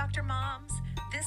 Dr. Moms. This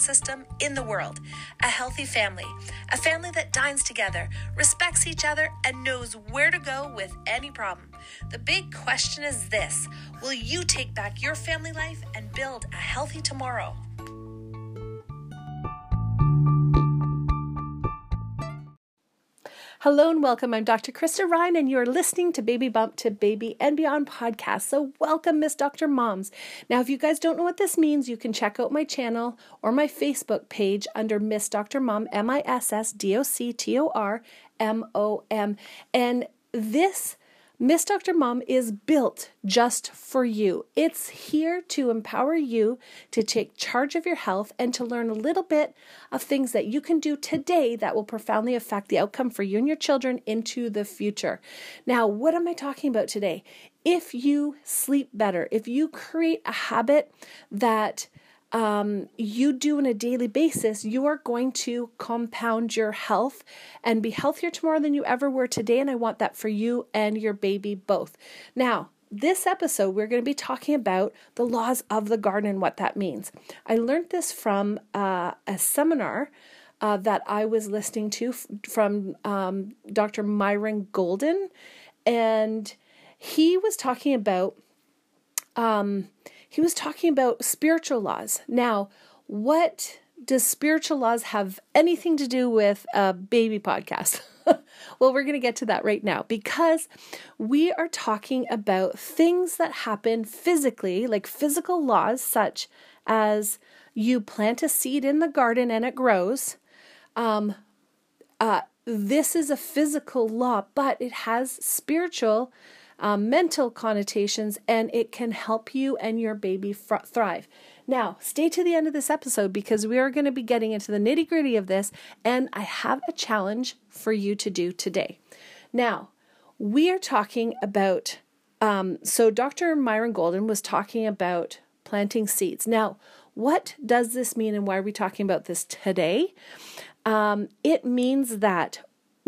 system in the world. A healthy family, a family that dines together, respects each other, and knows where to go with any problem. The big question is this: will you take back your family life and build a healthy tomorrow? Hello and welcome. I'm Dr. Krista Ryan, and you're listening to Baby Bump to Baby and Beyond Podcast. So welcome, Miss Dr. Moms. Now, if you guys don't know what this means, you can check out my channel or my Facebook page under Miss Dr. Mom, MISS DOCTOR MOM. And this Miss Dr. Mom is built just for you. It's here to empower you to take charge of your health and to learn a little bit of things that you can do today that will profoundly affect the outcome for you and your children into the future. Now, what am I talking about today? If you sleep better, if you create a habit that you do on a daily basis, you are going to compound your health and be healthier tomorrow than you ever were today. And I want that for you and your baby both. Now, this episode, we're going to be talking about the laws of the garden and what that means. I learned this from a seminar that I was listening to from Dr. Myron Golden. And he was talking about spiritual laws. Now, what does spiritual laws have anything to do with a baby podcast? Well, we're going to get to that right now, because we are talking about things that happen physically, like physical laws, such as you plant a seed in the garden and it grows. This is a physical law, but it has spiritual mental connotations, and it can help you and your baby thrive. Now, stay to the end of this episode, because we are going to be getting into the nitty-gritty of this, and I have a challenge for you to do today. Now, we are talking about, so Dr. Myron Golden was talking about planting seeds. Now, what does this mean, and why are we talking about this today? It means that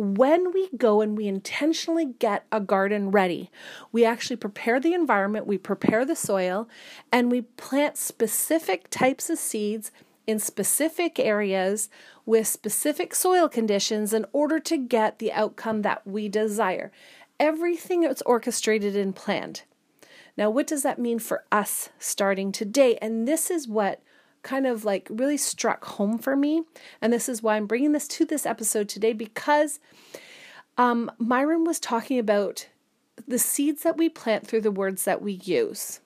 when we go and we intentionally get a garden ready, we actually prepare the environment, we prepare the soil, and we plant specific types of seeds in specific areas with specific soil conditions in order to get the outcome that we desire. Everything is orchestrated and planned. Now, what does that mean for us starting today? And this is what kind of like really struck home for me. And this is why I'm bringing this to this episode today, because Myron was talking about the seeds that we plant through the words that we use.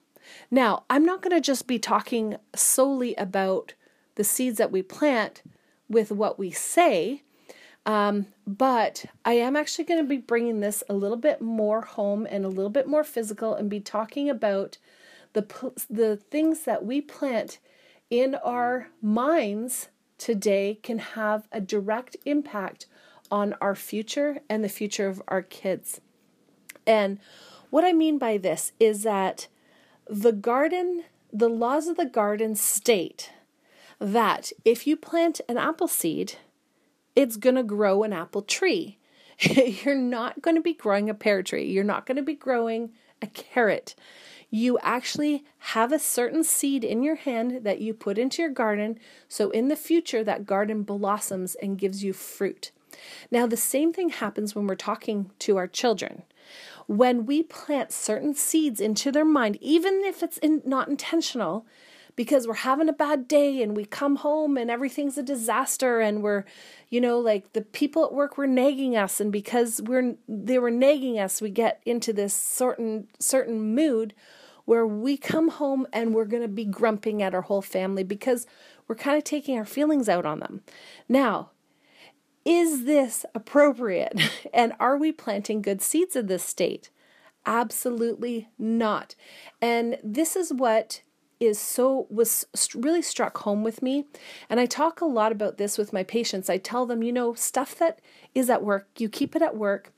Now, I'm not going to just be talking solely about the seeds that we plant with what we say, but I am actually going to be bringing this a little bit more home and a little bit more physical, and be talking about the things that we plant in our minds today can have a direct impact on our future and the future of our kids. And what I mean by this is that the garden, the laws of the garden state that if you plant an apple seed, it's going to grow an apple tree. You're not going to be growing a pear tree. You're not going to be growing a carrot. You actually have a certain seed in your hand that you put into your garden, so in the future that garden blossoms and gives you fruit. Now, the same thing happens when we're talking to our children. When we plant certain seeds into their mind, even if it's not intentional, because we're having a bad day and we come home and everything's a disaster, and we're, like the people at work were nagging us, and because they were nagging us, we get into this certain mood where we come home and we're going to be grumping at our whole family because we're kind of taking our feelings out on them. Now, is this appropriate? And are we planting good seeds in this state? Absolutely not. And this is what was really struck home with me. And I talk a lot about this with my patients. I tell them, you know, stuff that is at work, you keep it at work.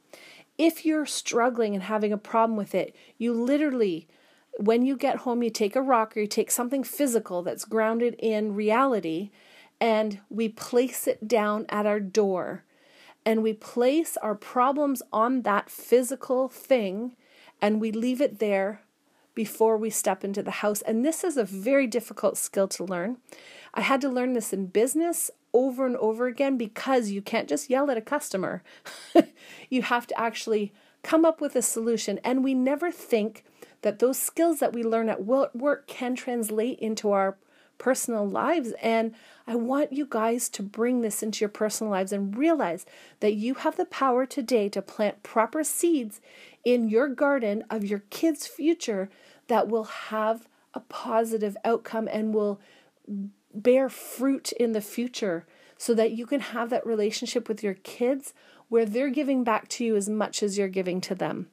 If you're struggling and having a problem with it, you literally, when you get home, you take a rock or you take something physical that's grounded in reality, and we place it down at our door. And we place our problems on that physical thing, and we leave it there before we step into the house. And this is a very difficult skill to learn. I had to learn this in business over and over again, because you can't just yell at a customer. You have to actually come up with a solution. And we never think that those skills that we learn at work can translate into our personal lives. And I want you guys to bring this into your personal lives and realize that you have the power today to plant proper seeds in your garden of your kids' future that will have a positive outcome and will bear fruit in the future, so that you can have that relationship with your kids where they're giving back to you as much as you're giving to them.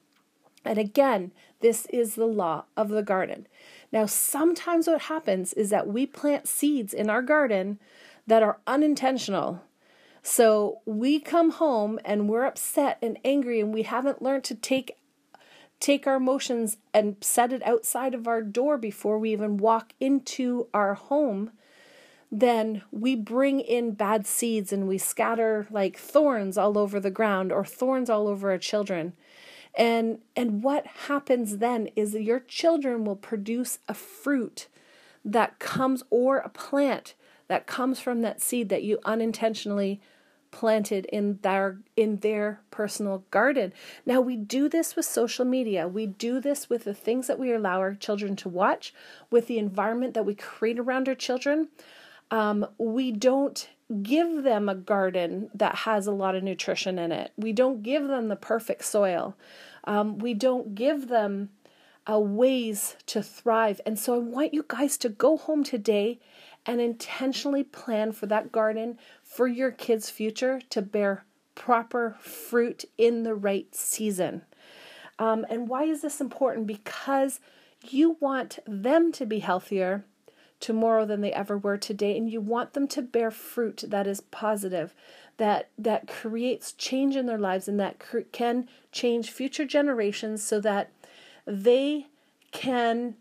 And again, this is the law of the garden. Now, sometimes what happens is that we plant seeds in our garden that are unintentional. So we come home and we're upset and angry, and we haven't learned to take our emotions and set it outside of our door before we even walk into our home. Then we bring in bad seeds and we scatter like thorns all over the ground, or thorns all over our children. And what happens then is that your children will produce a fruit that comes, or a plant that comes from that seed that you unintentionally planted in their personal garden. Now, we do this with social media. We do this with the things that we allow our children to watch, with the environment that we create around our children. We don't give them a garden that has a lot of nutrition in it. We don't give them the perfect soil. We don't give them ways to thrive. And so I want you guys to go home today and intentionally plan for that garden for your kids' future to bear proper fruit in the right season. And why is this important? Because you want them to be healthier tomorrow than they ever were today, and you want them to bear fruit that is positive, that creates change in their lives, and that can change future generations so that they can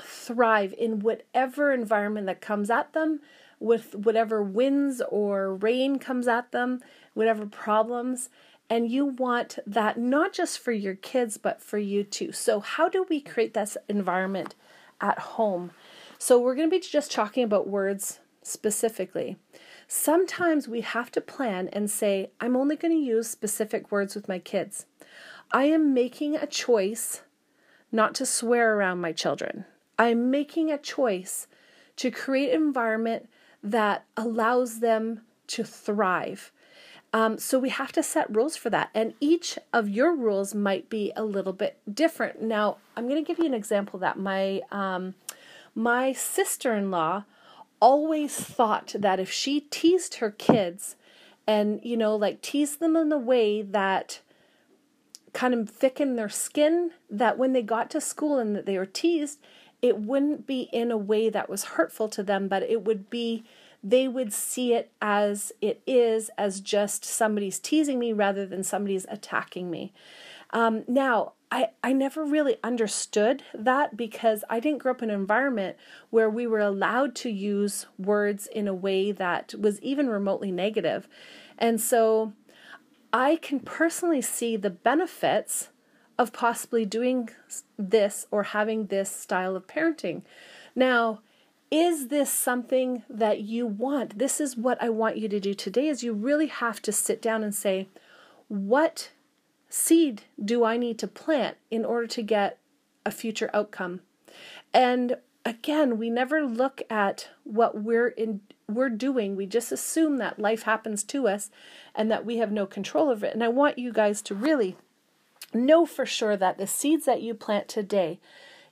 thrive in whatever environment that comes at them, with whatever winds or rain comes at them, whatever problems. And you want that not just for your kids, but for you too. So how do we create this environment at home? So we're going to be just talking about words specifically. Sometimes we have to plan and say, I'm only going to use specific words with my kids. I am making a choice not to swear around my children. I'm making a choice to create an environment that allows them to thrive. So we have to set rules for that. And each of your rules might be a little bit different. Now, I'm going to give you an example that my sister-in-law always thought that if she teased her kids and, you know, like teased them in a way that kind of thickened their skin, that when they got to school and that they were teased, it wouldn't be in a way that was hurtful to them, but it would be, they would see it as it is, as just somebody's teasing me rather than somebody's attacking me. Now, I never really understood that, because I didn't grow up in an environment where we were allowed to use words in a way that was even remotely negative. And so I can personally see the benefits of possibly doing this or having this style of parenting. Now, is this something that you want? This is what I want you to do today, is you really have to sit down and say, what seed do I need to plant in order to get a future outcome? And again, we never look at what we're doing. We just assume that life happens to us and that we have no control over it. And I want you guys to really know for sure that the seeds that you plant today,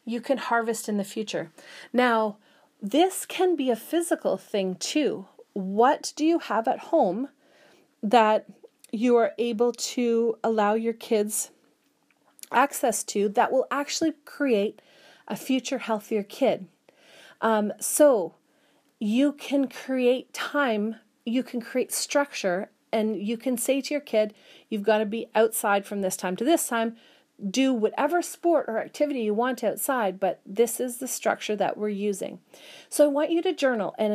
you can harvest in the future. Now, this can be a physical thing too. What do you have at home that you are able to allow your kids access to that will actually create a future healthier kid? So you can create time, you can create structure, and you can say to your kid, you've got to be outside from this time to this time. Do whatever sport or activity you want outside, but this is the structure that we're using. So I want you to journal and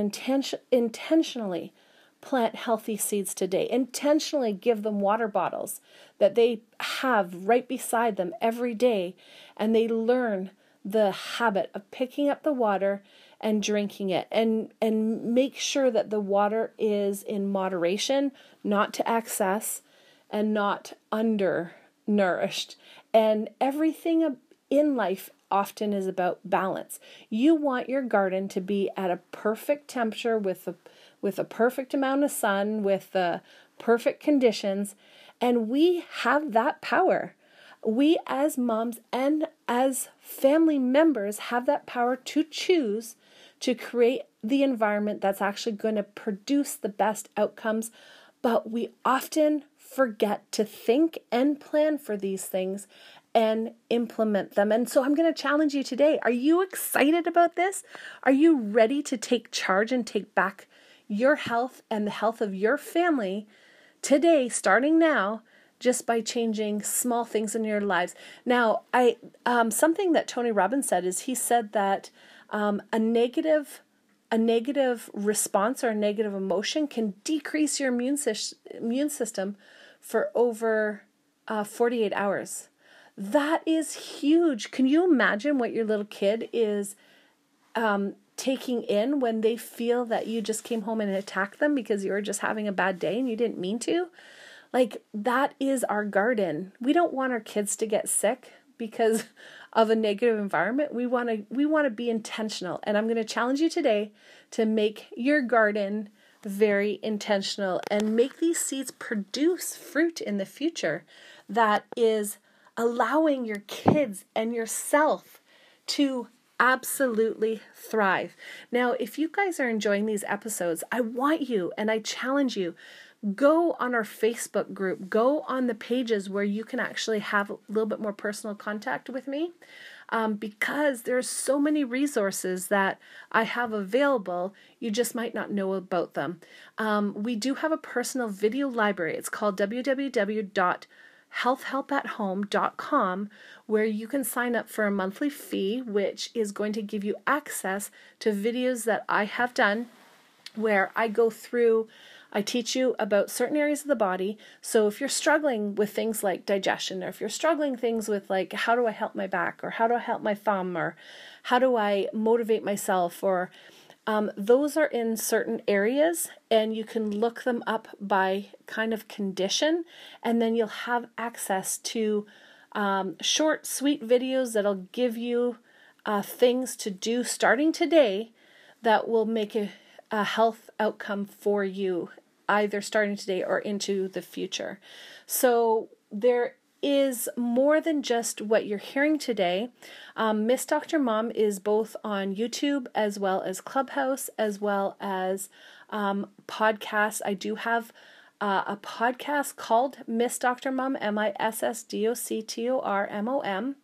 intentionally plant healthy seeds today. Intentionally give them water bottles that they have right beside them every day, and they learn the habit of picking up the water and drinking it, and make sure that the water is in moderation, not to excess, and not undernourished. And everything in life often is about balance. You want your garden to be at a perfect temperature with a perfect amount of sun, with the perfect conditions, and we have that power. We as moms and as family members have that power to choose to create the environment that's actually going to produce the best outcomes, but we often forget to think and plan for these things and implement them. And so I'm going to challenge you today. Are you excited about this? Are you ready to take charge and take back your health and the health of your family today, starting now, just by changing small things in your lives? Now, something that Tony Robbins said is he said that a negative response or a negative emotion can decrease your immune system for over 48 hours. That is huge. Can you imagine what your little kid is taking in when they feel that you just came home and attacked them because you were just having a bad day and you didn't mean to? Like, that is our garden. We don't want our kids to get sick because of a negative environment. We want to be intentional. And I'm going to challenge you today to make your garden very intentional and make these seeds produce fruit in the future that is allowing your kids and yourself to absolutely thrive. Now, if you guys are enjoying these episodes, I want you and I challenge you, go on our Facebook group, go on the pages where you can actually have a little bit more personal contact with me, because there's so many resources that I have available. You just might not know about them. We do have a personal video library. It's called www.healthhelpathome.com, where you can sign up for a monthly fee, which is going to give you access to videos that I have done where I go through, I teach you about certain areas of the body. So if you're struggling with things like digestion, or if you're struggling things with like, how do I help my back, or how do I help my thumb, or how do I motivate myself, or those are in certain areas, and you can look them up by kind of condition, and then you'll have access to short, sweet videos that'll give you things to do starting today that will make a health outcome for you, either starting today or into the future. So there is more than just what you're hearing today. Miss Dr. Mom is both on YouTube as well as Clubhouse, as well as podcasts. I do have a podcast called Miss Dr. Mom, MISSDOCTORMOM,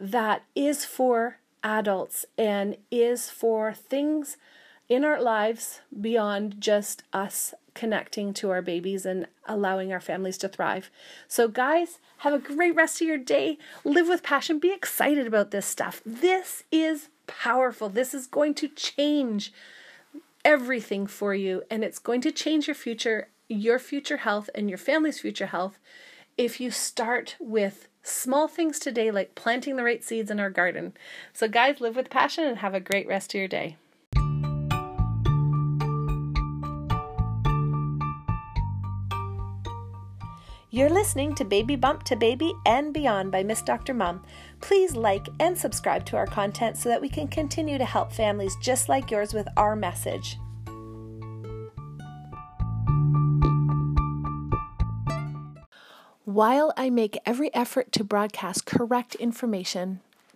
that is for adults and is for things in our lives beyond just us connecting to our babies and allowing our families to thrive. So guys, have a great rest of your day. Live with passion. Be excited about this stuff. This is powerful. This is going to change everything for you, and it's going to change your future health, and your family's future health if you start with small things today, like planting the right seeds in our garden. So guys, live with passion and have a great rest of your day. You're listening to Baby Bump to Baby and Beyond by Miss Dr. Mom. Please like and subscribe to our content so that we can continue to help families just like yours with our message. While I make every effort to broadcast correct information,